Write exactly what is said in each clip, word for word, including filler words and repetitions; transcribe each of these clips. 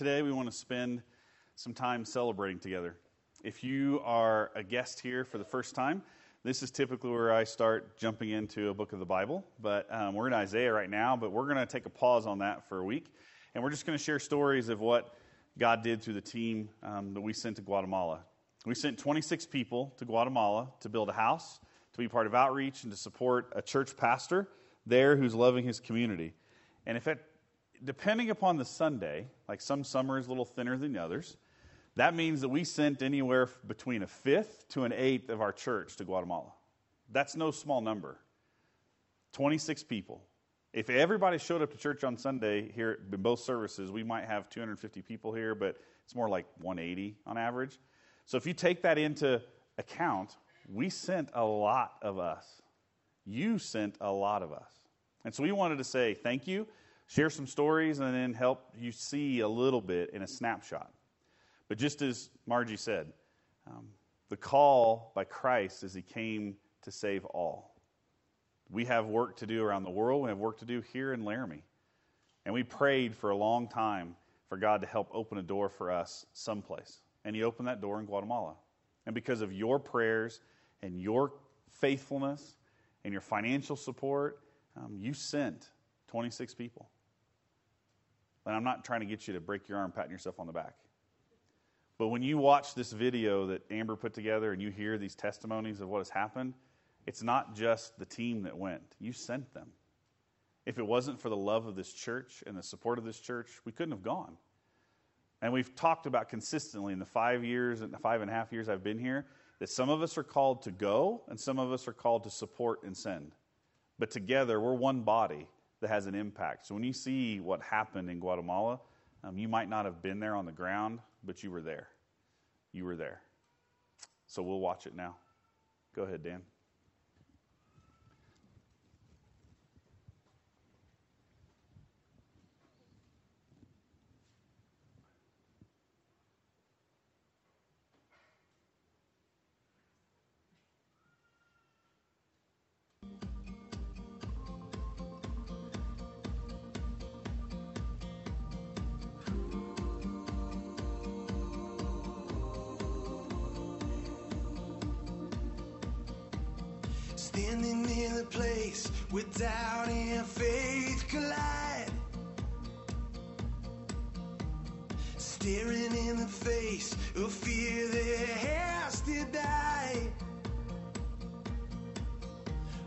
today we want to spend some time celebrating together. If you are a guest here for the first time, this is typically where I start jumping into a book of the Bible, but um, we're in Isaiah right now, but we're going to take a pause on that for a week, and we're just going to share stories of what God did through the team um, that we sent to Guatemala. We sent twenty-six people to Guatemala to build a house, to be part of outreach, and to support a church pastor there who's loving his community. And if it, depending upon the Sunday, like some summer is a little thinner than others, that means that we sent anywhere between a fifth to an eighth of our church to Guatemala. That's no small number. twenty-six people. If everybody showed up to church on Sunday here in both services, we might have two hundred fifty people here, but it's more like one hundred eighty on average. So if you take that into account, we sent a lot of us. You sent a lot of us. And so we wanted to say thank you, share some stories, and then help you see a little bit in a snapshot. But just as Margie said, um, the call by Christ is he came to save all. We have work to do around the world. We have work to do here in Laramie. And we prayed for a long time for God to help open a door for us someplace. And he opened that door in Guatemala. And because of your prayers and your faithfulness and your financial support, um, you sent twenty-six people. And I'm not trying to get you to break your arm patting yourself on the back. But when you watch this video that Amber put together and you hear these testimonies of what has happened, it's not just the team that went. You sent them. If it wasn't for the love of this church and the support of this church, we couldn't have gone. And we've talked about consistently in the five years and the five and a half years I've been here that some of us are called to go and some of us are called to support and send. But together, we're one body that has an impact. So when you see what happened in Guatemala, um, you might not have been there on the ground, but you were there. You were there. So we'll watch it now. Go ahead, Dan. Standing in a place where doubt and faith collide, staring in the face of fear that has to die.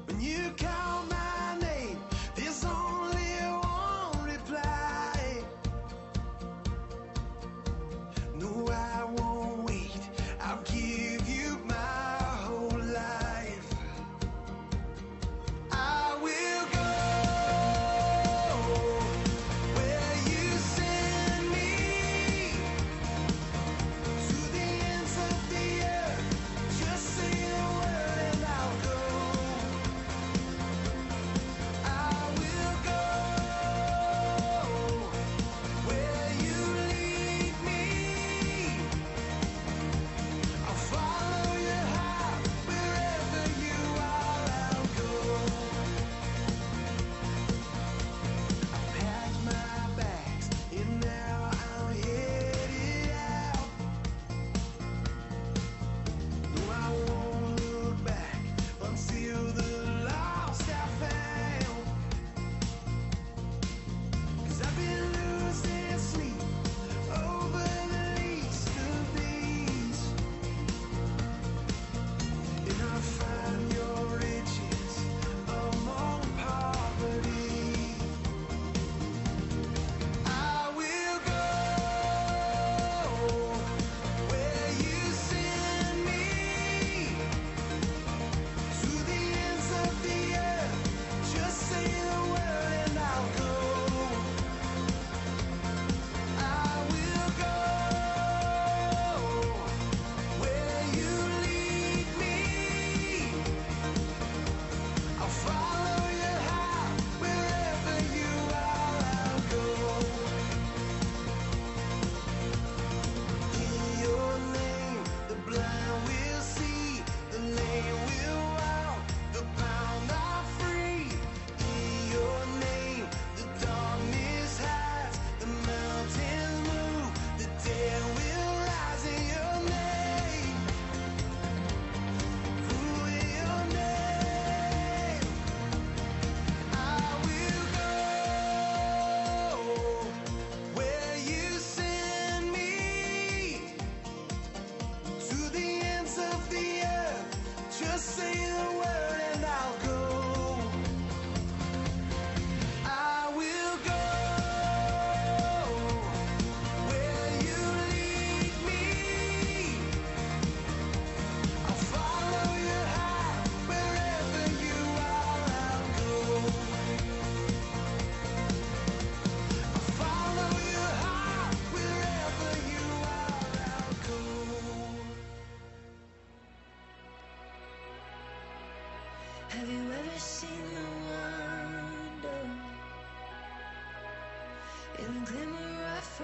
When you call my name, there's only one reply. No, I won't wait. I'll give you my just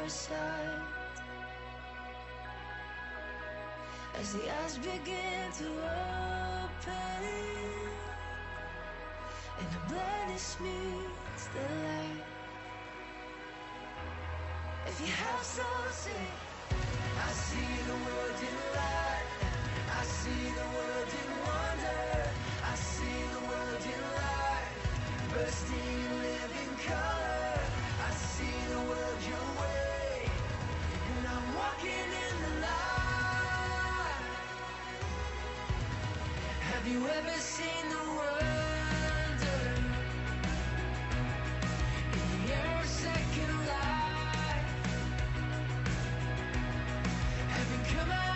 side. As the eyes begin to open and the blindness meets the light. If you have soul, say, I see the world in light. I see the world in wonder. I see the world in light, bursting in living color. I see the world your way, and I'm walking in the light. Have you ever seen the wonder in your second life? Have you come out?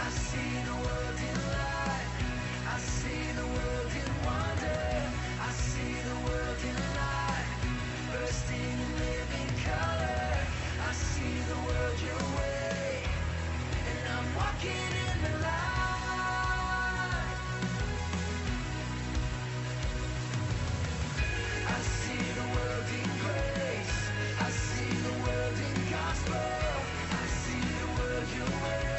I see the world in light. I see the world in wonder. I see the world in light, bursting in living color. I see the world your way, and I'm walking in the light. I see the world in grace. I see the world in gospel. I see the world your way.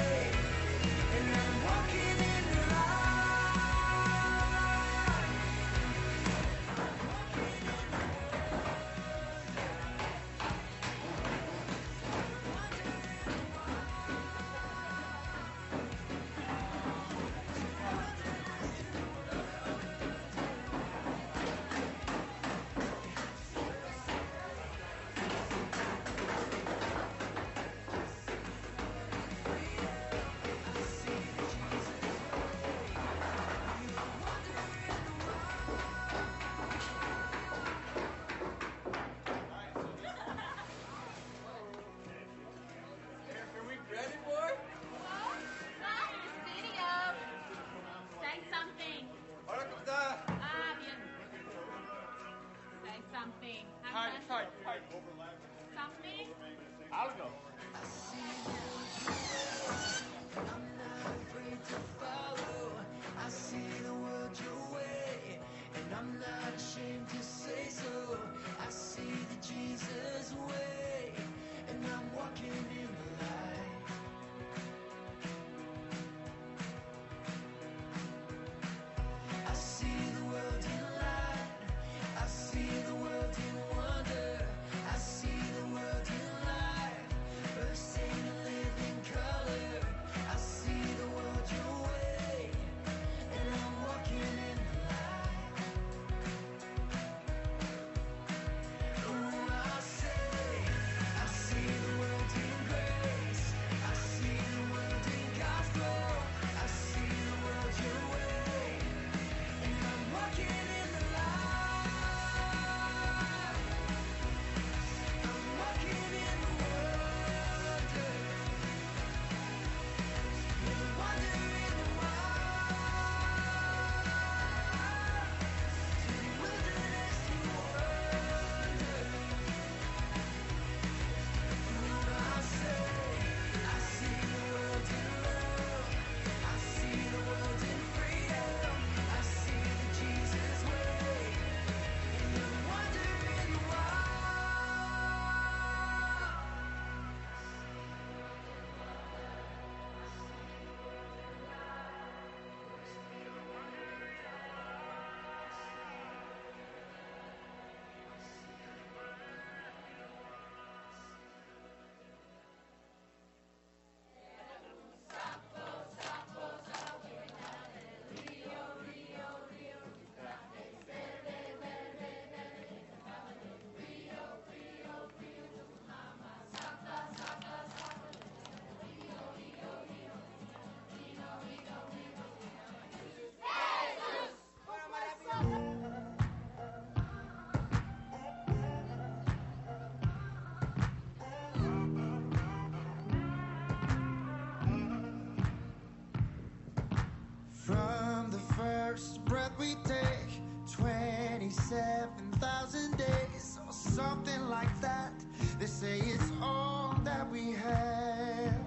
Say it's all that we have.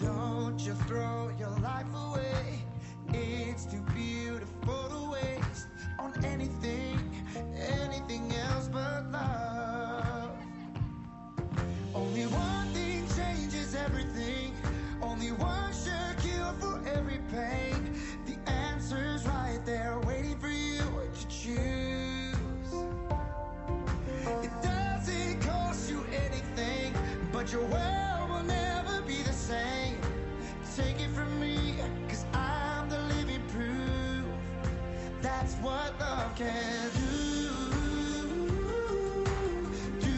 Don't That's what love can do, do.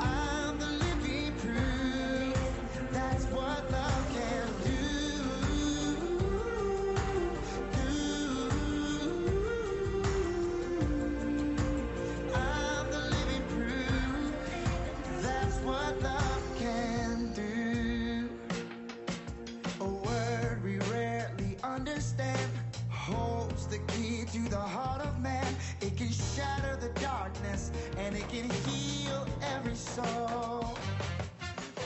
I'm the living proof. That's what love can do, do. I'm the living proof. That's what love can do. A word we rarely understand, hope's the key to the heart of man. It can shatter the darkness and it can heal every soul.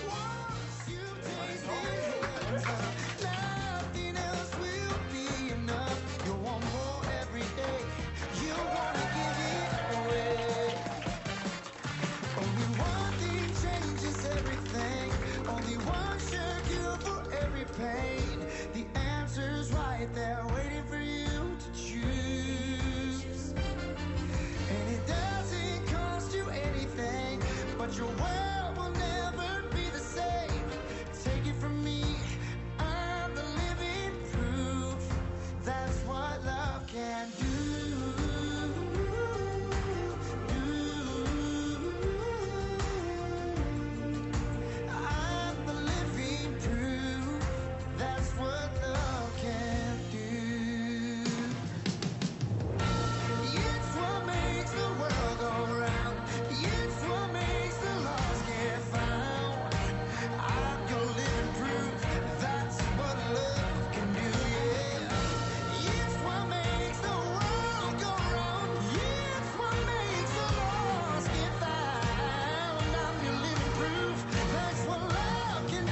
Once you taste the hands of nothing else will be enough. You want more every day, you want to give it away. Only one thing changes everything, only one sure cure for every pain. The answer's right there waiting for you to choose. And it doesn't cost you anything, but your world will never be the same. Take it from me, I'm the living proof. That's what love can do, do. I'm the living proof. That's what love can do. It's what makes the world go round. It's what makes the lost get found. I'm your living proof. That's what love can do. Yeah. It's what makes the world go round. It's what makes the lost get found. I'm your living proof. That's what love can do. Doesn't cost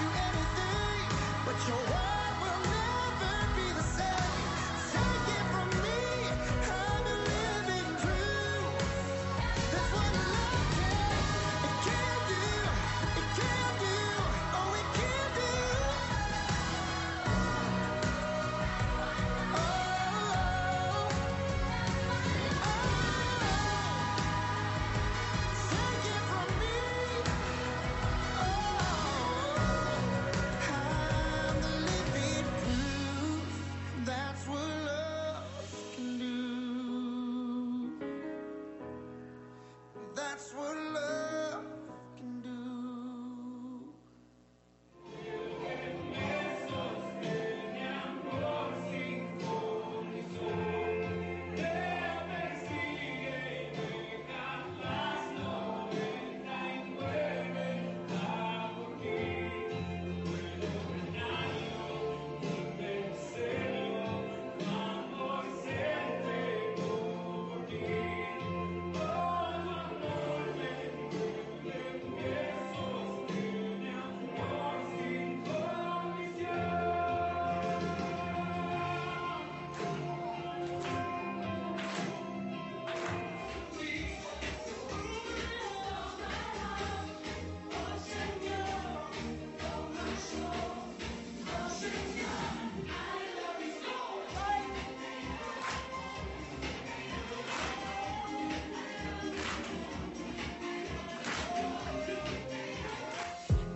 you anything, but your world will never be the same. Take it from me, I'm a living proof. That's what love can, it can do, it can do, oh it can do. Oh, take it from me, oh, I'm the living proof. That's what love can do. That's what love can do.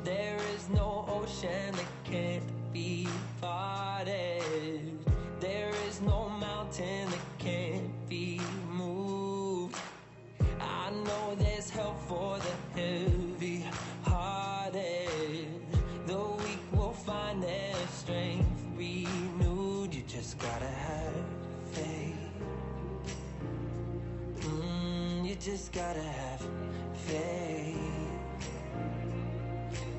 There is no ocean that can't be parted. There is no mountain that can't be moved. I know there's help for the heavy hearted. The weak will find their strength renewed. You just gotta have faith. Mm, you just gotta have faith.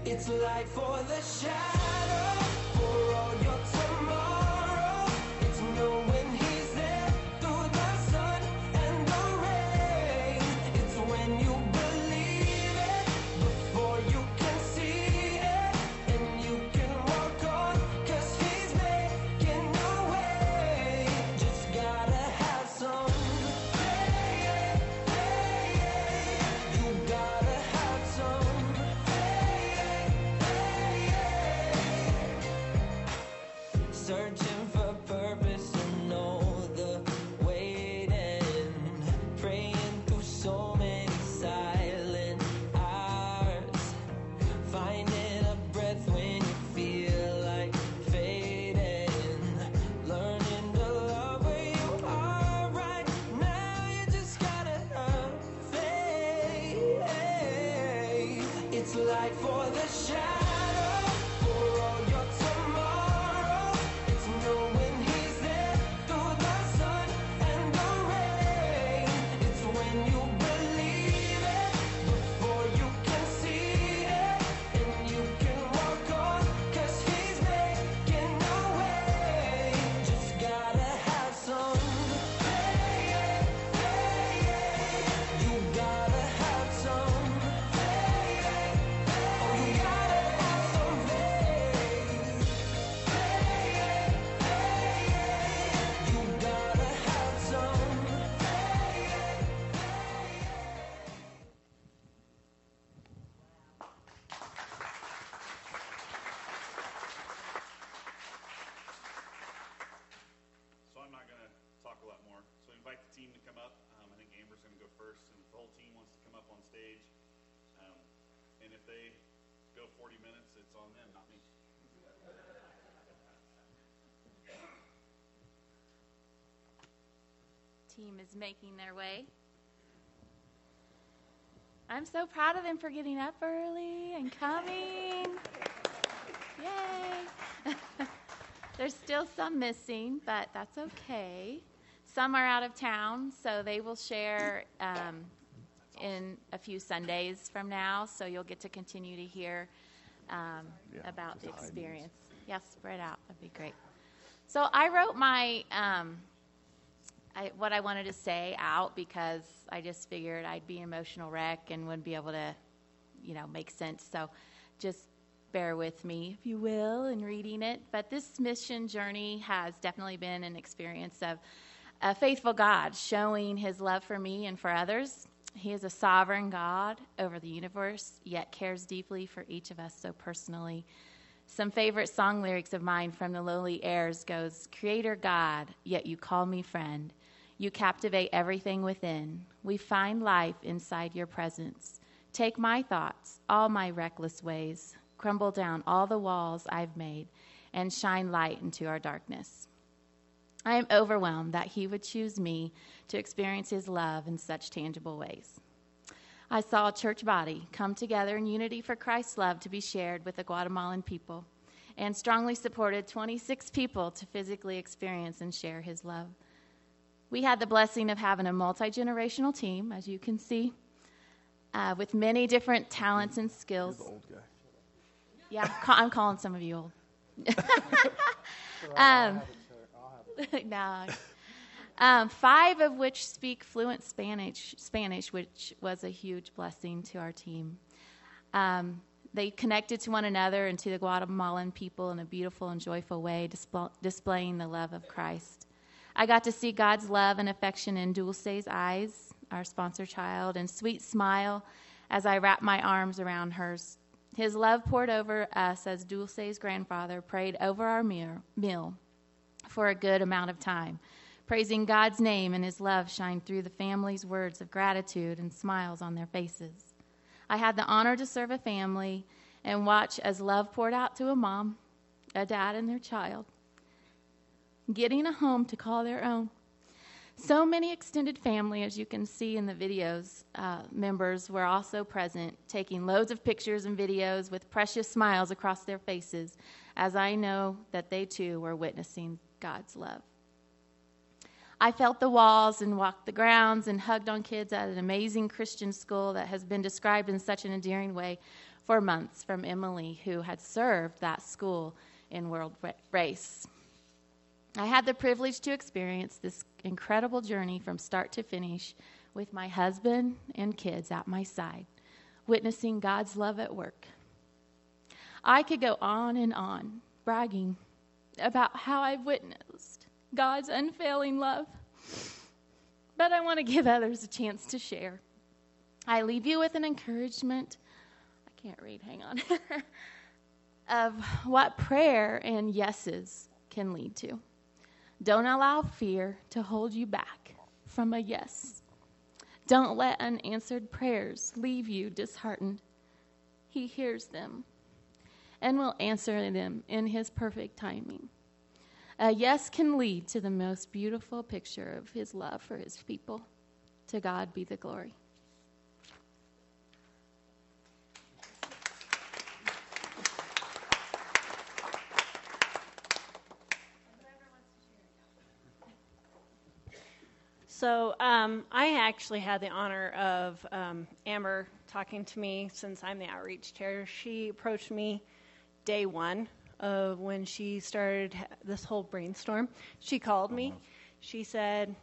It's light for the shadow, for all your tomorrow. It's knowing he's there through the sun and the rain. It's when you believe it, before you can see it, and you can walk on, cause he's making a way. Just gotta have some faith, you gotta have some faith. finding a breath when you feel like fading, learning to love where you are right now. You just gotta fade. It's light for the shadow. Team is making their way. I'm so proud of them for getting up early and coming. Yay! There's still some missing, but that's okay. Some are out of town, so they will share um, in a few Sundays from now, so you'll get to continue to hear um, yeah, about the experience. Yeah, spread out. That'd be great. So I wrote my... Um, I, what I wanted to say out because I just figured I'd be an emotional wreck and wouldn't be able to, you know, make sense. So just bear with me, if you will, in reading it. But this mission journey has definitely been an experience of a faithful God showing his love for me and for others. He is a sovereign God over the universe, yet cares deeply for each of us so personally. Some favorite song lyrics of mine from The Lowly Heirs goes, Creator God, yet you call me friend. You captivate everything within. We find life inside your presence. Take my thoughts, all my reckless ways, crumble down all the walls I've made, and shine light into our darkness. I am overwhelmed that he would choose me to experience his love in such tangible ways. I saw a church body come together in unity for Christ's love to be shared with the Guatemalan people, and strongly supported twenty-six people to physically experience and share his love. We had the blessing of having a multi-generational team, as you can see, uh, with many different talents and skills. You're the old guy. Yeah, I'm calling some of you old. um, no. Um, five of which speak fluent Spanish, Spanish, which was a huge blessing to our team. Um, they connected to one another and to the Guatemalan people in a beautiful and joyful way, disp- displaying the love of Christ. I got to see God's love and affection in Dulce's eyes, our sponsor child, and sweet smile as I wrapped my arms around hers. His love poured over us as Dulce's grandfather prayed over our meal for a good amount of time. Praising God's name and his love shined through the family's words of gratitude and smiles on their faces. I had the honor to serve a family and watch as love poured out to a mom, a dad, and their child, getting a home to call their own. So many extended family, as you can see in the videos, uh, members were also present, taking loads of pictures and videos with precious smiles across their faces, as I know that they too were witnessing God's love. I felt the walls and walked the grounds and hugged on kids at an amazing Christian school that has been described in such an endearing way for months from Emily, who had served that school in World Race. I had the privilege to experience this incredible journey from start to finish with my husband and kids at my side, witnessing God's love at work. I could go on and on, bragging about how I've witnessed God's unfailing love, but I want to give others a chance to share. I leave you with an encouragement, I can't read, hang on, of what prayer and yeses can lead to. Don't allow fear to hold you back from a yes. Don't let unanswered prayers leave you disheartened. He hears them and will answer them in his perfect timing. A yes can lead to the most beautiful picture of his love for his people. To God be the glory. So um, I actually had the honor of um, Amber talking to me since I'm the outreach chair. She approached me day one of when she started this whole brainstorm. She called me. She said,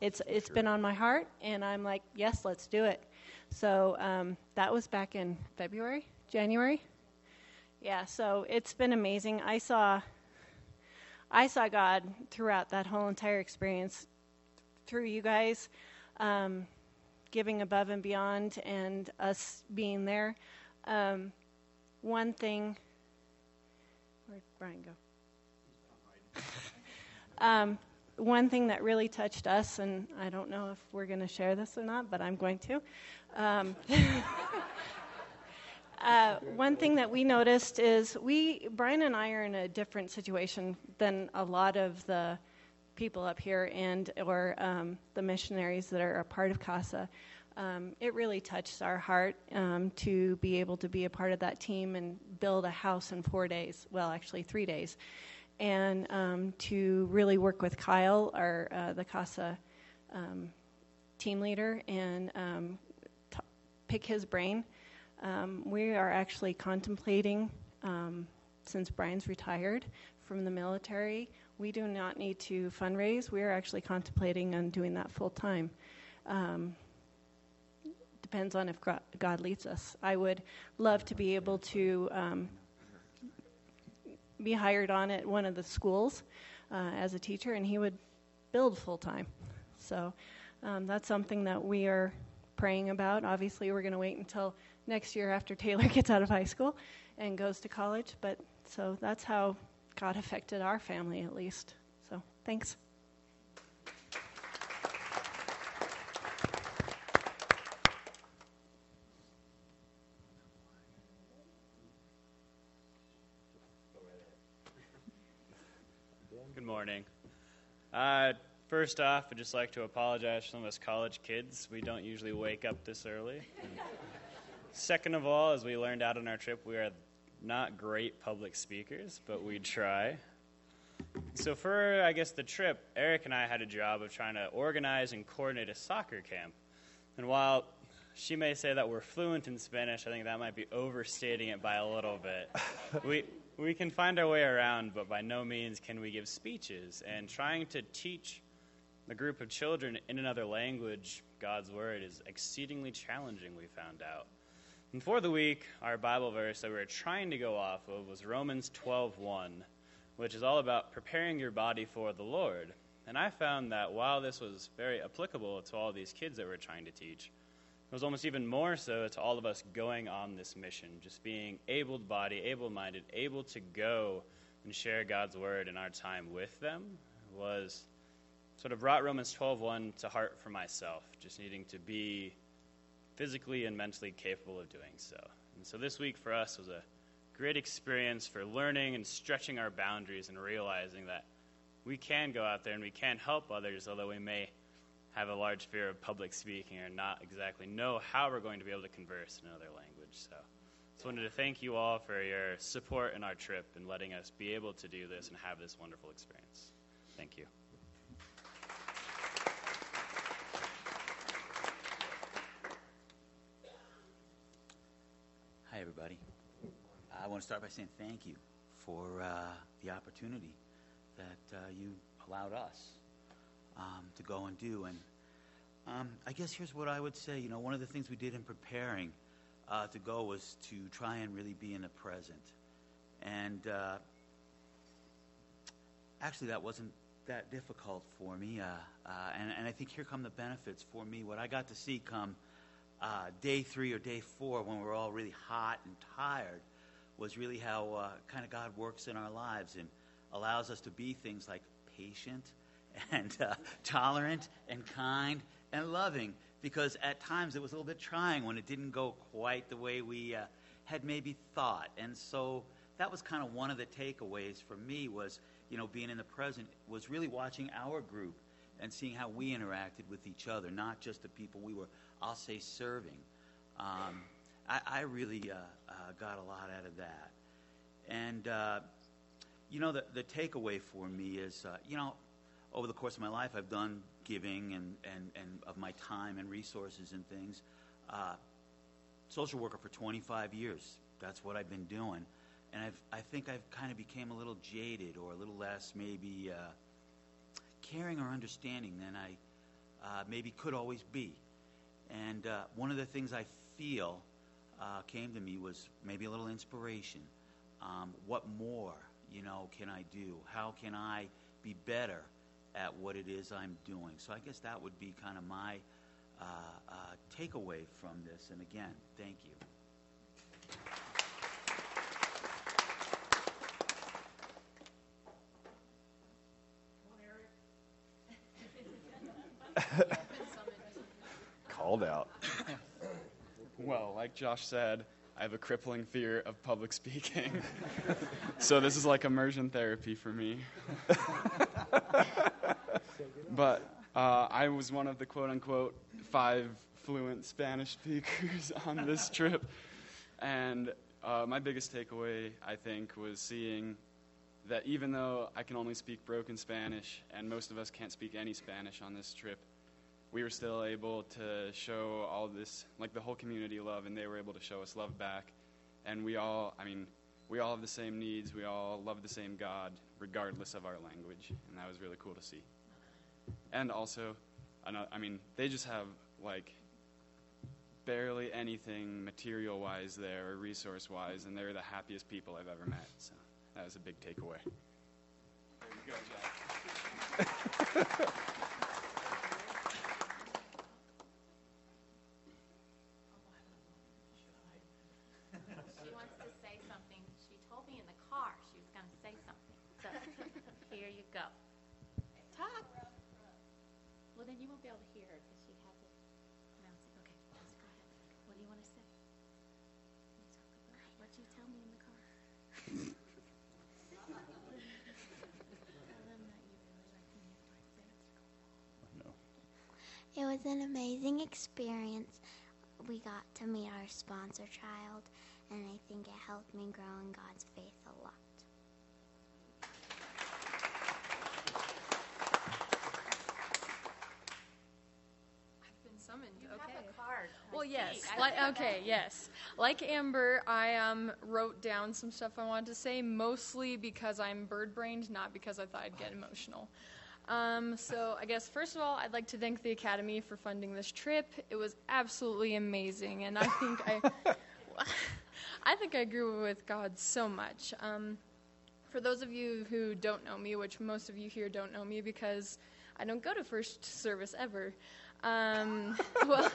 it's it's been on my heart, and I'm like, yes, let's do it. So um, that was back in February, January. Yeah, so it's been amazing. I saw, I saw God throughout that whole entire experience, through you guys um, giving above and beyond and us being there. Um, one thing, where'd Brian go? um, one thing that really touched us, and I don't know if we're going to share this or not, but I'm going to. Um, uh, one thing that we noticed is we, Brian and I are in a different situation than a lot of the people up here and or um, the missionaries that are a part of Casa. Um, it really touched our heart um, to be able to be a part of that team and build a house in four days, well, actually three days, and um, to really work with Kyle, our uh, the Casa um, team leader, and um, t- pick his brain. Um, we are actually contemplating, um, since Brian's retired from the military, we do not need to fundraise. We are actually contemplating on doing that full time. Um, depends on if God leads us. I would love to be able to um, be hired on at one of the schools uh, as a teacher, and he would build full time. So um, that's something that we are praying about. Obviously, we're going to wait until next year after Taylor gets out of high school and goes to college. But so that's how God affected our family, at least. So, thanks. Good morning. Uh, first off, I'd just like to apologize to some of us college kids. We don't usually wake up this early. Second of all, as we learned out on our trip, we are not great public speakers, but we try. So for, I guess, the trip, Eric and I had a job of trying to organize and coordinate a soccer camp. And while she may say that we're fluent in Spanish, I think that might be overstating it by a little bit. We we can find our way around, but by no means can we give speeches. And trying to teach a group of children in another language God's word is exceedingly challenging, we found out. And for the week, our Bible verse that we were trying to go off of was Romans twelve one, which is all about preparing your body for the Lord. And I found that while this was very applicable to all these kids that we're trying to teach, it was almost even more so to all of us going on this mission, just being able-bodied, able-minded, able to go and share God's word in our time with them was sort of brought Romans twelve one to heart for myself, just needing to be physically and mentally capable of doing so. And so this week for us was a great experience for learning and stretching our boundaries and realizing that we can go out there and we can help others, although we may have a large fear of public speaking or not exactly know how we're going to be able to converse in another language. So I just wanted to thank you all for your support in our trip and letting us be able to do this and have this wonderful experience. Thank you. Everybody, I want to start by saying thank you for uh, the opportunity that uh, you allowed us um, to go and do. And um, I guess here's what I would say. You know, one of the things we did in preparing uh, to go was to try and really be in the present. And uh, actually, that wasn't that difficult for me. Uh, uh, and, and I think here come the benefits for me. What I got to see come Uh, day three or day four, when we're all really hot and tired, was really how uh, kind of God works in our lives and allows us to be things like patient and uh, tolerant and kind and loving, because at times it was a little bit trying when it didn't go quite the way we uh, had maybe thought. And so that was kind of one of the takeaways for me was, you know, being in the present was really watching our group and seeing how we interacted with each other, not just the people we were, I'll say, serving. Um, I, I really uh, uh, got a lot out of that. And, uh, you know, the, the takeaway for me is, uh, you know, over the course of my life, I've done giving and, and, and of my time and resources and things. Uh, social worker for twenty-five years. That's what I've been doing. And I've, I think I've kind of became a little jaded or a little less maybe uh, caring or understanding than I uh, maybe could always be. And uh, one of the things I feel uh, came to me was maybe a little inspiration. Um, what more, you know, can I do? How can I be better at what it is I'm doing? So I guess that would be kind of my uh, uh, takeaway from this. And again, thank you. Called out. Well, like Josh said, I have a crippling fear of public speaking. So this is like immersion therapy for me. But uh, I was one of the quote-unquote five fluent Spanish speakers on this trip. And uh, my biggest takeaway, I think, was seeing that even though I can only speak broken Spanish, and most of us can't speak any Spanish on this trip, we were still able to show all this, like the whole community love, and they were able to show us love back. And we all, I mean, we all have the same needs. We all love the same God, regardless of our language. And that was really cool to see. And also, I mean, they just have, like, barely anything material-wise there or resource-wise, and they're the happiest people I've ever met. So that was a big takeaway. There you go, Jack. It was an amazing experience. We got to meet our sponsor child, and I think it helped me grow in God's faith a lot. I've been summoned. You okay. Have a card. Well, yes. Like, okay, yes. Like Amber, I um, wrote down some stuff I wanted to say, mostly because I'm bird-brained, not because I thought I'd get emotional. Um, so I guess, first of all, I'd like to thank the Academy for funding this trip. It was absolutely amazing, and I think I, I think I grew with God so much. Um, for those of you who don't know me, which most of you here don't know me because I don't go to first service ever. Um, well,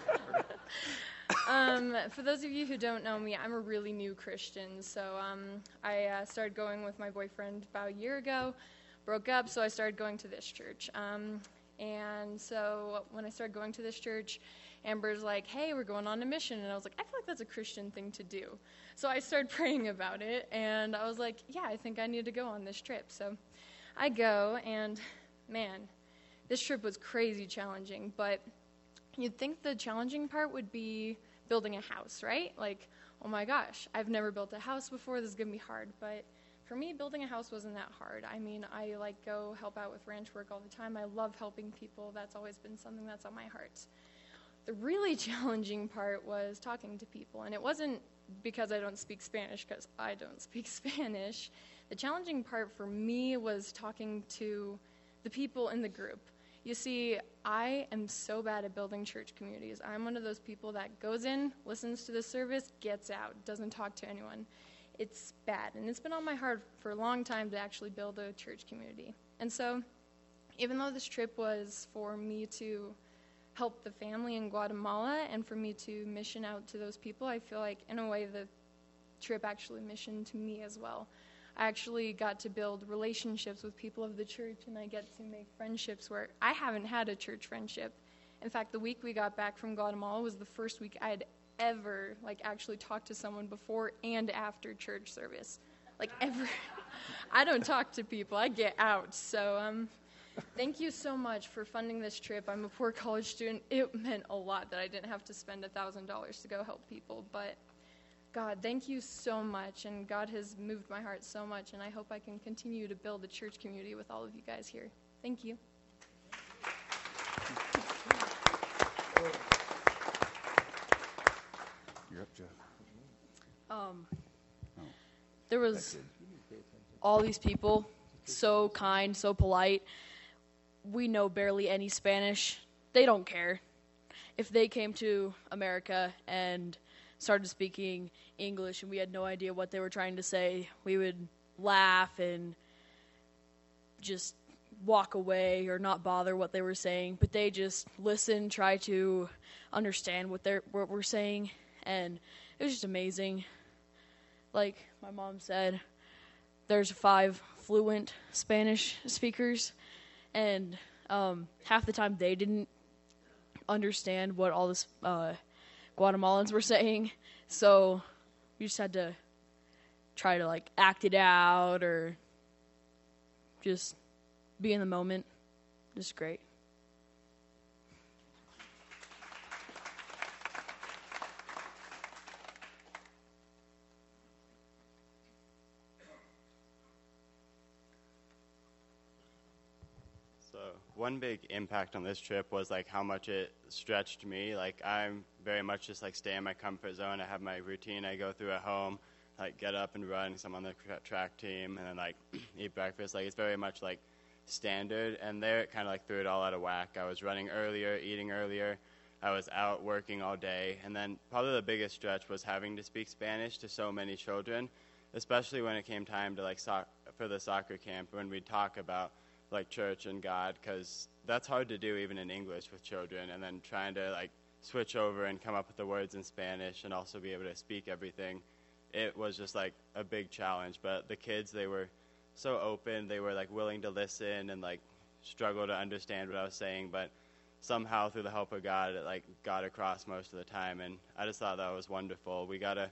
um, for those of you who don't know me, I'm a really new Christian. So um, I uh, started going with my boyfriend about a year ago. Broke up, so I started going to this church. Um, and so when I started going to this church, Amber's like, hey, we're going on a mission. And I was like, I feel like that's a Christian thing to do. So I started praying about it, and I was like, yeah, I think I need to go on this trip. So I go, and man, this trip was crazy challenging. But you'd think the challenging part would be building a house, right? Like, oh my gosh, I've never built a house before. This is going to be hard. But for me, building a house wasn't that hard. I mean, I like go help out with ranch work all the time. I love helping people. That's always been something that's on my heart. The really challenging part was talking to people. And it wasn't because I don't speak Spanish, because I don't speak Spanish. The challenging part for me was talking to the people in the group. You see, I am so bad at building church communities. I'm one of those people that goes in, listens to the service, gets out, doesn't talk to anyone. It's bad, and it's been on my heart for a long time to actually build a church community. And so, even though this trip was for me to help the family in Guatemala and for me to mission out to those people, I feel like, in a way, the trip actually missioned to me as well. I actually got to build relationships with people of the church, and I get to make friendships where I haven't had a church friendship. In fact, the week we got back from Guatemala was the first week I had ever, like, actually talked to someone before and after church service. Like, ever. I don't talk to people. I get out. So, um, thank you so much for funding this trip. I'm a poor college student. It meant a lot that I didn't have to spend a thousand dollars to go help people. But, God, thank you so much. And God has moved my heart so much. And I hope I can continue to build the church community with all of you guys here. Thank you. You're up, Jeff. Um, oh. There was all these people, so kind, so polite. We know barely any Spanish. They don't care. If they came to America and started speaking English and we had no idea what they were trying to say, we would laugh and just walk away or not bother what they were saying. But they just listen, try to understand what they're what we're saying. And it was just amazing. Like my mom said, there's five fluent Spanish speakers, and um, half the time they didn't understand what all the uh, Guatemalans were saying. So we just had to try to like act it out or just be in the moment. Just great. One big impact on this trip was like how much it stretched me. Like I'm very much just like stay in my comfort zone. I have my routine I go through at home, like get up and run because I'm on the track team, and then like eat breakfast. Like it's very much like standard. And there it kind of like threw it all out of whack. I was running earlier, eating earlier. I was out working all day. And then probably the biggest stretch was having to speak Spanish to so many children, especially when it came time to like so- for the soccer camp when we'd talk about like church and God, because that's hard to do even in English with children, and then trying to like switch over and come up with the words in Spanish and also be able to speak everything. It was just like a big challenge, but the kids, they were so open. They were like willing to listen and like struggle to understand what I was saying, but somehow through the help of God, it like got across most of the time, and I just thought that was wonderful. We got a,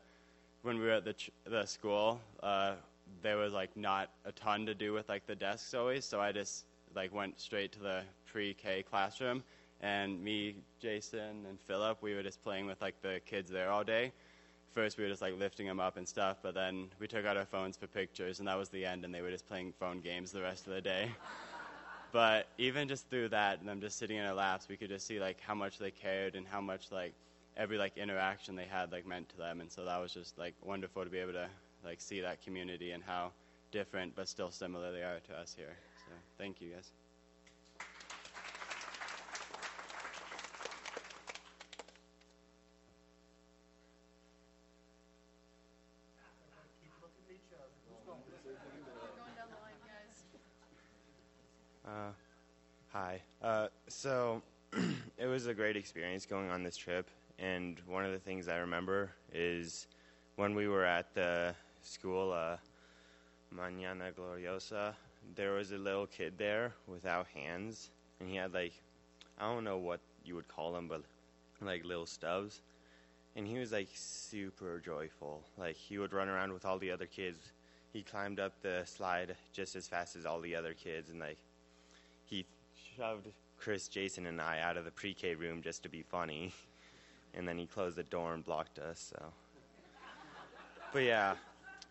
when we were at the, ch- the school, uh, there was like not a ton to do with like the desks always, so I just like went straight to the pre-K classroom, and me, Jason, and Philip, we were just playing with like the kids there all day. First we were just like lifting them up and stuff, but then we took out our phones for pictures, and that was the end, and they were just playing phone games the rest of the day. But even just through that, and them just sitting in our laps, we could just see like how much they cared and how much like every like interaction they had like meant to them, and so that was just like wonderful to be able to like see that community and how different but still similar they are to us here. So thank you guys. Uh, hi. Uh, so it was a great experience going on this trip, and one of the things I remember is when we were at the school, uh, Mañana Gloriosa, there was a little kid there without hands, and he had like, I don't know what you would call them, but like little stubs, and he was like super joyful. Like he would run around with all the other kids. He climbed up the slide just as fast as all the other kids, and like he shoved Chris, Jason, and I out of the pre-K room just to be funny, and then he closed the door and blocked us. So, but yeah.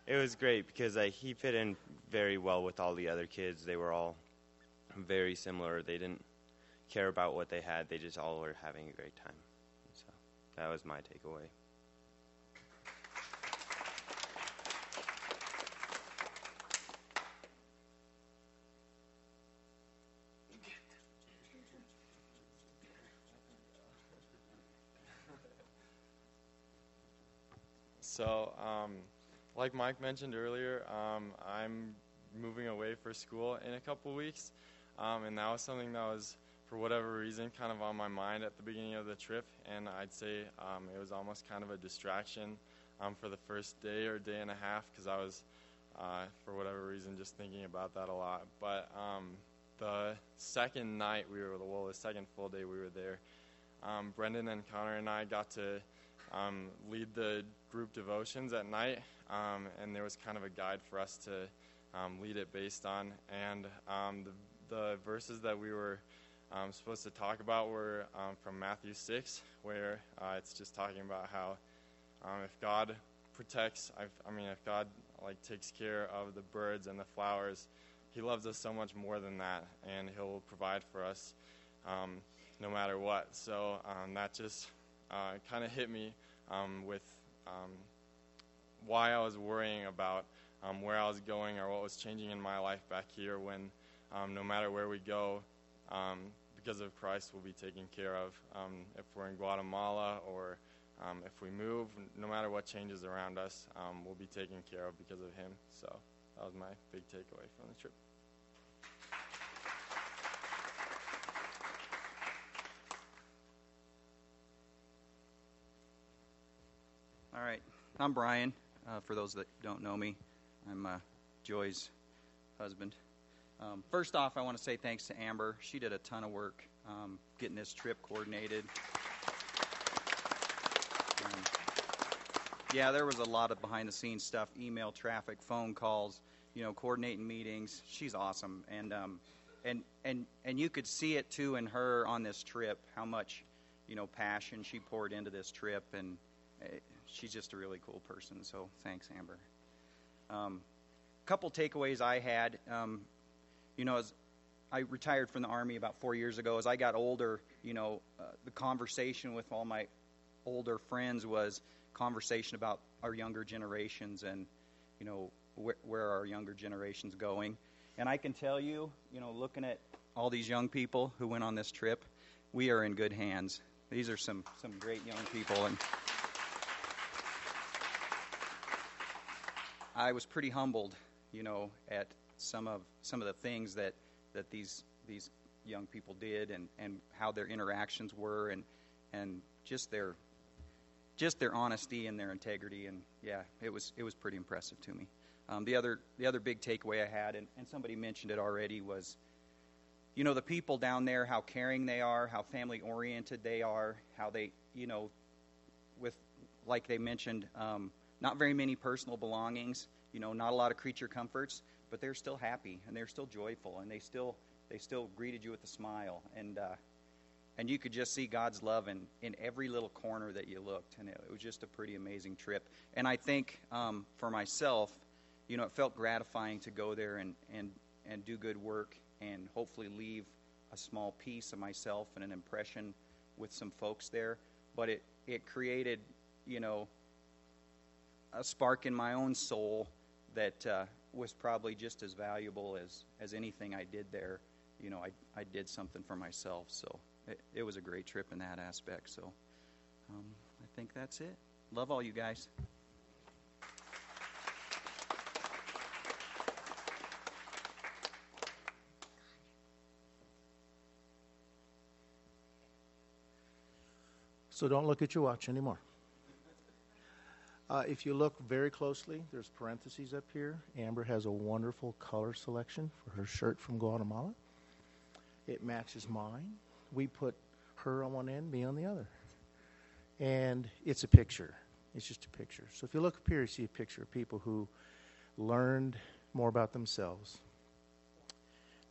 It was great because like, he fit in very well with all the other kids. They were all very similar. They didn't care about what they had. They just all were having a great time. So that was my takeaway. So, um... like Mike mentioned earlier, um, I'm moving away for school in a couple weeks, um, and that was something that was, for whatever reason, kind of on my mind at the beginning of the trip, and I'd say um, it was almost kind of a distraction um, for the first day or day and a half, because I was, uh, for whatever reason, just thinking about that a lot. But um, the second night we were, well, the second full day we were there, um, Brendan and Connor and I got to um, lead the group devotions at night, um, and there was kind of a guide for us to um, lead it based on. And um, the, the verses that we were um, supposed to talk about were um, from Matthew six, where uh, it's just talking about how um, if God protects, I've, I mean, if God like takes care of the birds and the flowers, he loves us so much more than that, and he'll provide for us um, no matter what. So um, that just uh, kind of hit me um, with um, why I was worrying about um, where I was going or what was changing in my life back here when um, no matter where we go, um, because of Christ, we'll be taken care of. Um, if we're in Guatemala or um, if we move, no matter what changes around us, um, we'll be taken care of because of him. So that was my big takeaway from the trip. All right, I'm Brian. Uh, for those that don't know me, I'm uh, Joy's husband. Um, first off, I want to say thanks to Amber. She did a ton of work um, getting this trip coordinated. Um, Yeah, there was a lot of behind-the-scenes stuff, email traffic, phone calls, you know, coordinating meetings. She's awesome, and um, and and and you could see it too in her on this trip how much, you know, passion she poured into this trip, and it, she's just a really cool person. So thanks, Amber. A um, couple takeaways I had, um, you know, as I retired from the Army about four years ago. As I got older, you know, uh, the conversation with all my older friends was conversation about our younger generations and, you know, wh- where are our younger generations going. And I can tell you, you know, looking at all these young people who went on this trip, we are in good hands. These are some, some great young people. And I was pretty humbled, you know, at some of some of the things that, that these these young people did and, and how their interactions were and and just their Just their honesty and their integrity, and yeah, it was it was pretty impressive to me. Um, the other the other big takeaway I had, and, and somebody mentioned it already, was, you know, the people down there, how caring they are, how family oriented they are, how they, you know, with like they mentioned, um, not very many personal belongings, you know, not a lot of creature comforts, but they're still happy and they're still joyful and they still they still greeted you with a smile and. Uh, And you could just see God's love in, in every little corner that you looked. And it, it was just a pretty amazing trip. And I think um, for myself, you know, it felt gratifying to go there and, and, and do good work and hopefully leave a small piece of myself and an impression with some folks there. But it, it created, you know, a spark in my own soul that uh, was probably just as valuable as, as anything I did there. You know, I, I did something for myself, so... It, it was a great trip in that aspect, so um, I think that's it. Love all you guys. So don't look at your watch anymore. Uh, if you look very closely, there's parentheses up here. Amber has a wonderful color selection for her shirt from Guatemala. It matches mine. We put her on one end, me on the other. And it's a picture. It's just a picture. So if you look up here, you see a picture of people who learned more about themselves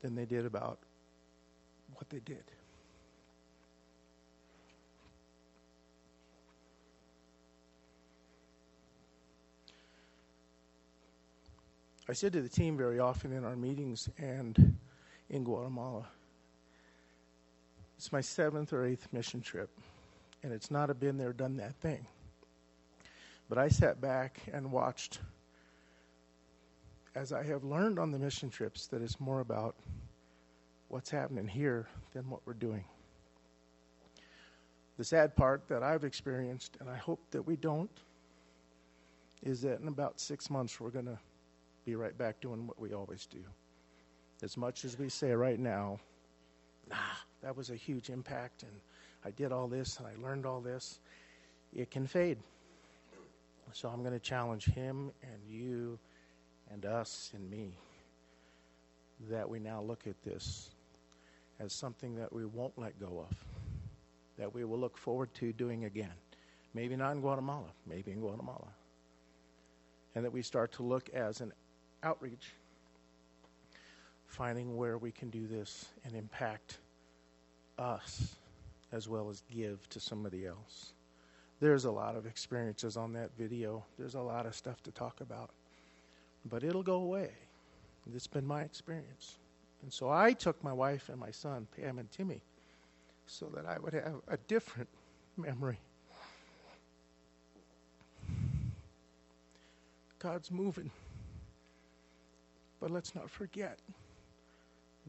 than they did about what they did. I said to the team very often in our meetings and in Guatemala, it's my seventh or eighth mission trip, and it's not a been there, done that thing. But I sat back and watched, as I have learned on the mission trips, that it's more about what's happening here than what we're doing. The sad part that I've experienced, and I hope that we don't, is that in about six months we're going to be right back doing what we always do. As much as we say right now, nah, that was a huge impact, and I did all this, and I learned all this. It can fade. So I'm going to challenge him and you and us and me that we now look at this as something that we won't let go of, that we will look forward to doing again, Maybe not in Guatemala, maybe in Guatemala. And that we start to look as an outreach, finding where we can do this and impact us as well as give to somebody else. There's a lot of experiences on that video. There's a lot of stuff to talk about. But it'll go away. It's been my experience. And so I took my wife and my son, Pam and Timmy, so that I would have a different memory. God's moving. But let's not forget,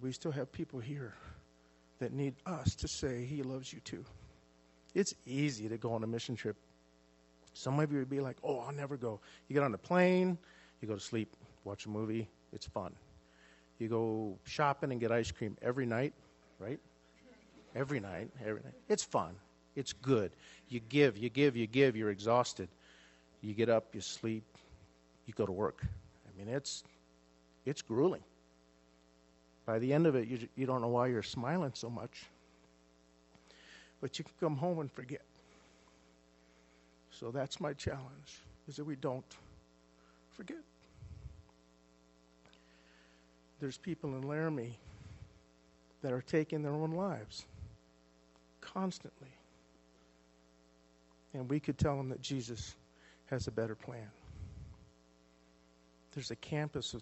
we still have people here that need us to say, He loves you too. It's easy to go on a mission trip. Some of you would be like, oh, I'll never go. You get on a plane, you go to sleep, watch a movie, it's fun. You go shopping and get ice cream every night, right? Every night, every night. It's fun. It's good. You give, you give, you give, you're exhausted. You get up, you sleep, you go to work. I mean, it's it's grueling. By the end of it, you you don't know why you're smiling so much. But you can come home and forget. So that's my challenge, is that we don't forget. There's people in Laramie that are taking their own lives constantly. And we could tell them that Jesus has a better plan. There's a campus of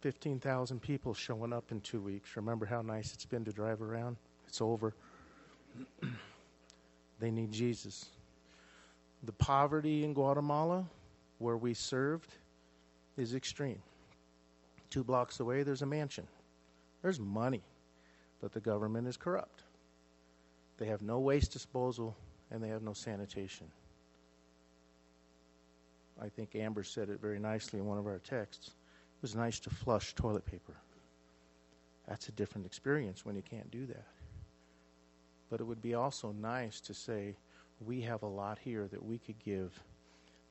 fifteen thousand people showing up in two weeks. Remember how nice it's been to drive around? It's over. They need Jesus. The poverty in Guatemala, where we served, is extreme. Two blocks away, there's a mansion. There's money, but the government is corrupt. They have no waste disposal, and they have no sanitation. I think Amber said it very nicely in one of our texts. It was nice to flush toilet paper. That's a different experience when you can't do that. But it would be also nice to say, we have a lot here that we could give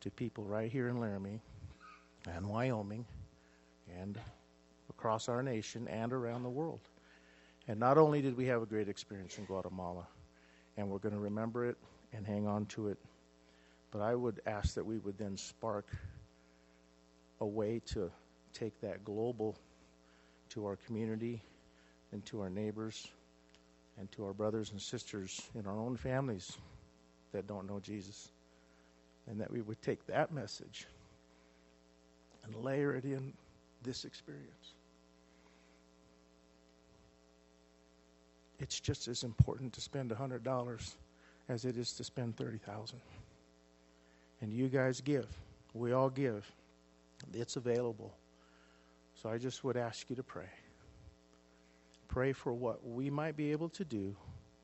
to people right here in Laramie and Wyoming and across our nation and around the world. And not only did we have a great experience in Guatemala, and we're going to remember it and hang on to it, but I would ask that we would then spark a way to take that global to our community and to our neighbors and to our brothers and sisters in our own families that don't know Jesus, and that we would take that message and layer it in this experience. It's just as important to spend one hundred dollars as it is to spend thirty thousand dollars. And you guys give. We all give. It's available. So I just would ask you to pray. Pray for what we might be able to do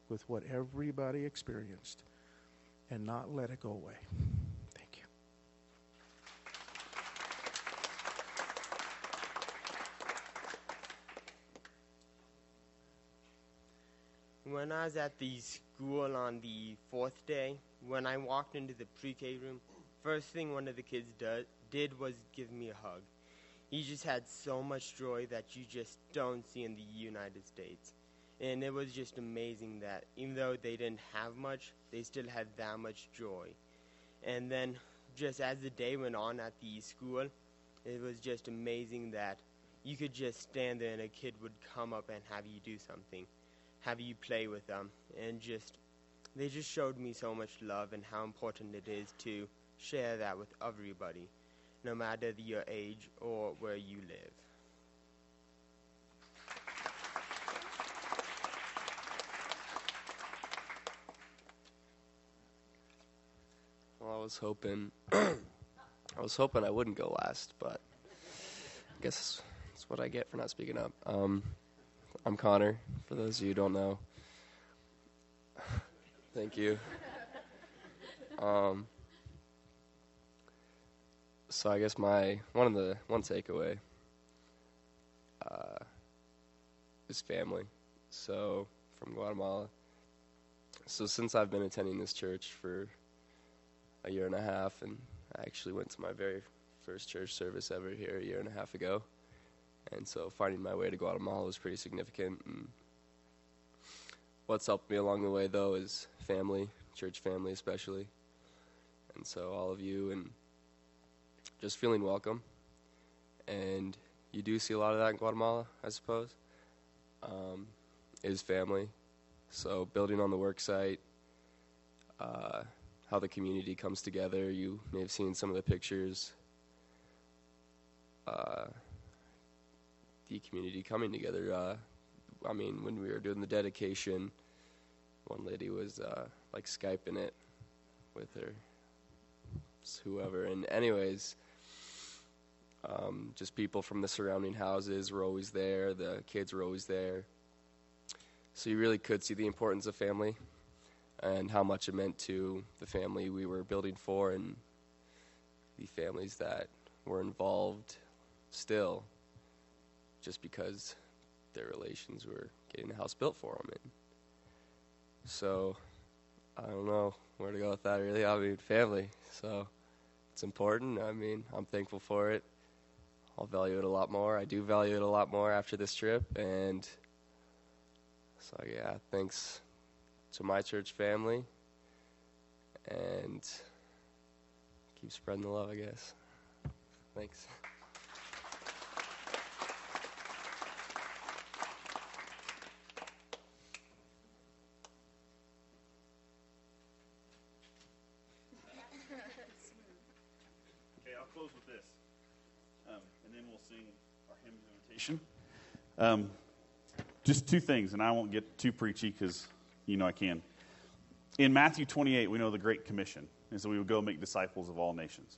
with what everybody experienced, and not let it go away. Thank you. When I was at the school on the fourth day, when I walked into the pre-K room, first thing one of the kids do- did was give me a hug. He just had so much joy that you just don't see in the United States. And it was just amazing that even though they didn't have much, they still had that much joy. And then just as the day went on at the school, it was just amazing that you could just stand there and a kid would come up and have you do something, have you play with them. And just they just showed me so much love and how important it is to share that with everybody, no matter your age or where you live. Well, I was hoping, I was hoping I wouldn't go last, but I guess that's what I get for not speaking up. Um, I'm Connor, for those of you who don't know. Thank you. Um, so I guess my one of the one takeaway uh, is family. So from Guatemala. So since I've been attending this church for a year and a half, and I actually went to my very first church service ever here a year and a half ago. And so finding my way to Guatemala was pretty significant. And what's helped me along the way, though, is family, church family especially. And so all of you, and just feeling welcome. And you do see a lot of that in Guatemala, I suppose, um, is family. So building on the work site, uh, how the community comes together. You may have seen some of the pictures. Uh, the community coming together. Uh, I mean, when we were doing the dedication, one lady was uh, like Skyping it with her, whoever. And anyways, um, just people from the surrounding houses were always there. The kids were always there. So you really could see the importance of family and how much it meant to the family we were building for and the families that were involved still, just because their relations were getting the house built for them. And so I don't know where to go with that, really. I mean, family. So it's important. I mean, I'm thankful for it. I'll value it a lot more. I do value it a lot more after this trip. And so, yeah, thanks to my church family, and keep spreading the love, I guess. Thanks. Okay, I'll close with this, um, and then we'll sing our hymn of invitation. Um, just two things, and I won't get too preachy because you know I can. In Matthew twenty-eight, we know the Great Commission, and so we would go make disciples of all nations.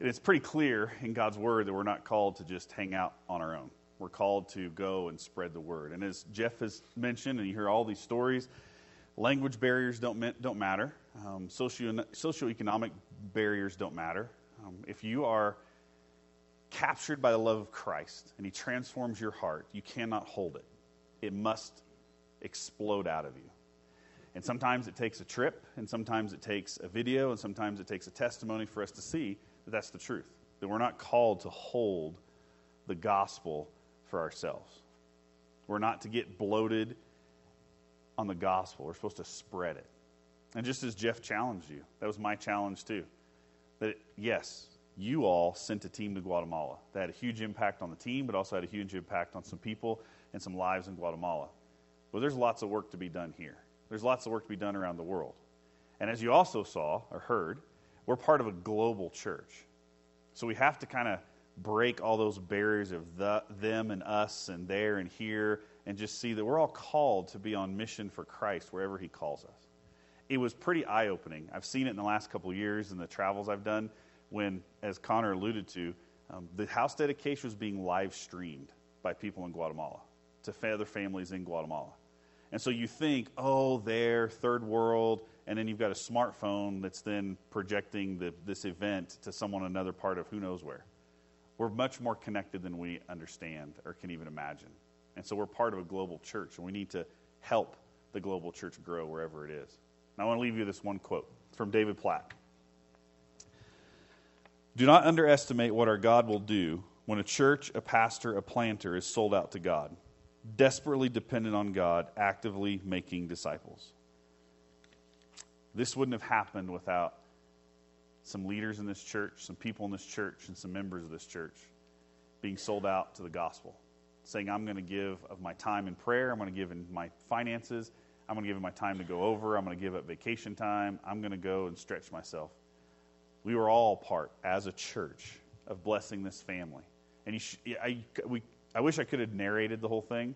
And it's pretty clear in God's Word that we're not called to just hang out on our own. We're called to go and spread the Word. And as Jeff has mentioned, and you hear all these stories, language barriers don't don't matter. Um, socio socioeconomic barriers don't matter. Um, if you are captured by the love of Christ and He transforms your heart, you cannot hold it. It must explode out of you. And sometimes it takes a trip, and sometimes it takes a video, and sometimes it takes a testimony for us to see that's the truth, that we're not called to hold the gospel for ourselves. We're not to get bloated on the gospel. We're supposed to spread it. And just as Jeff challenged you, that was my challenge too, that yes, you all sent a team to Guatemala. That had a huge impact on the team, but also had a huge impact on some people and some lives in Guatemala. But there's lots of work to be done here. There's lots of work to be done around the world. And as you also saw or heard, we're part of a global church. So we have to kind of break all those barriers of the, them and us and there and here, and just see that we're all called to be on mission for Christ wherever He calls us. It was pretty eye-opening. I've seen it in the last couple of years in the travels I've done when, as Connor alluded to, um, the house dedication was being live-streamed by people in Guatemala to other families in Guatemala. And so you think, oh, there, third world, and then you've got a smartphone that's then projecting the, this event to someone in another part of who knows where. We're much more connected than we understand or can even imagine. And so we're part of a global church, and we need to help the global church grow wherever it is. And I want to leave you this one quote from David Platt. "Do not underestimate what our God will do when a church, a pastor, a planter is sold out to God, desperately dependent on God, actively making disciples." This wouldn't have happened without some leaders in this church, some people in this church, and some members of this church being sold out to the gospel, saying, I'm going to give of my time in prayer, I'm going to give in my finances, I'm going to give in my time to go over, I'm going to give up vacation time, I'm going to go and stretch myself. We were all part, as a church, of blessing this family. And you sh- I, we, I wish I could have narrated the whole thing.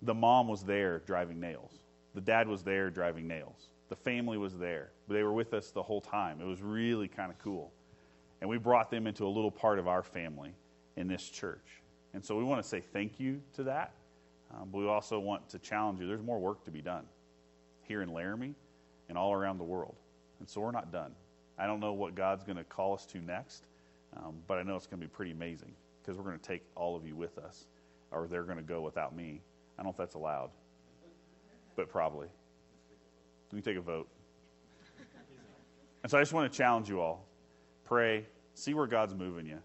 The mom was there driving nails. The dad was there driving nails. The family was there. They were with us the whole time. It was really kind of cool. And we brought them into a little part of our family in this church. And so we want to say thank you to that. Um, but we also want to challenge you. There's more work to be done here in Laramie and all around the world. And so we're not done. I don't know what God's going to call us to next, um, but I know it's going to be pretty amazing because we're going to take all of you with us, or they're going to go without me. I don't know if that's allowed, but probably. We can take a vote. And so I just want to challenge you all. Pray. See where God's moving you.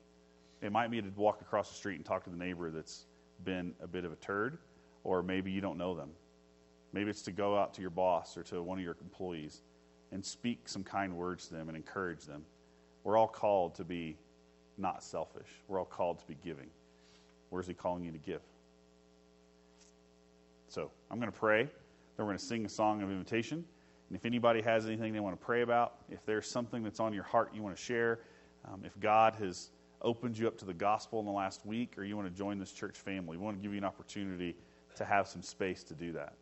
It might be to walk across the street and talk to the neighbor that's been a bit of a turd, or maybe you don't know them. Maybe it's to go out to your boss or to one of your employees and speak some kind words to them and encourage them. We're all called to be not selfish. We're all called to be giving. Where's he calling you to give? So I'm going to pray. Then we're going to sing a song of invitation. And if anybody has anything they want to pray about, if there's something that's on your heart you want to share, um, if God has opened you up to the gospel in the last week, or you want to join this church family, we want to give you an opportunity to have some space to do that.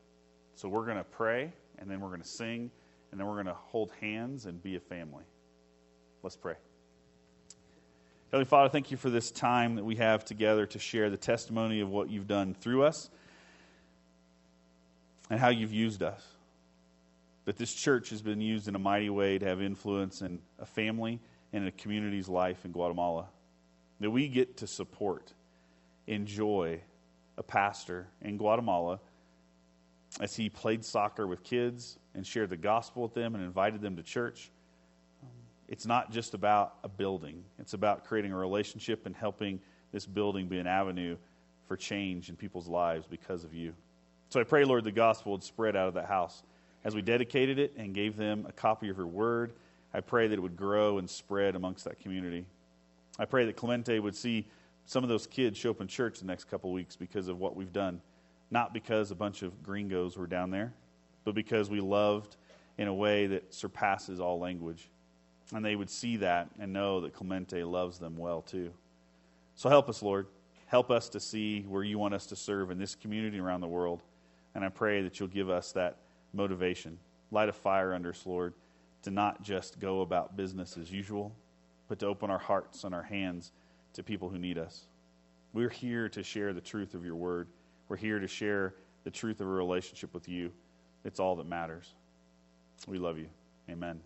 So we're going to pray, and then we're going to sing, and then we're going to hold hands and be a family. Let's pray. Heavenly Father, thank you for this time that we have together to share the testimony of what you've done through us and how you've used us. That this church has been used in a mighty way to have influence in a family and in a community's life in Guatemala. That we get to support, enjoy a pastor in Guatemala as he played soccer with kids and shared the gospel with them and invited them to church. It's not just about a building. It's about creating a relationship and helping this building be an avenue for change in people's lives because of you. So I pray, Lord, the gospel would spread out of that house. As we dedicated it and gave them a copy of your word, I pray that it would grow and spread amongst that community. I pray that Clemente would see some of those kids show up in church the next couple weeks because of what we've done. Not because a bunch of gringos were down there, but because we loved in a way that surpasses all language. And they would see that and know that Clemente loves them well too. So help us, Lord. Help us to see where you want us to serve in this community and around the world. And I pray that you'll give us that motivation. Light a fire under us, Lord, to not just go about business as usual, but to open our hearts and our hands to people who need us. We're here to share the truth of your word. We're here to share the truth of a relationship with you. It's all that matters. We love you. Amen.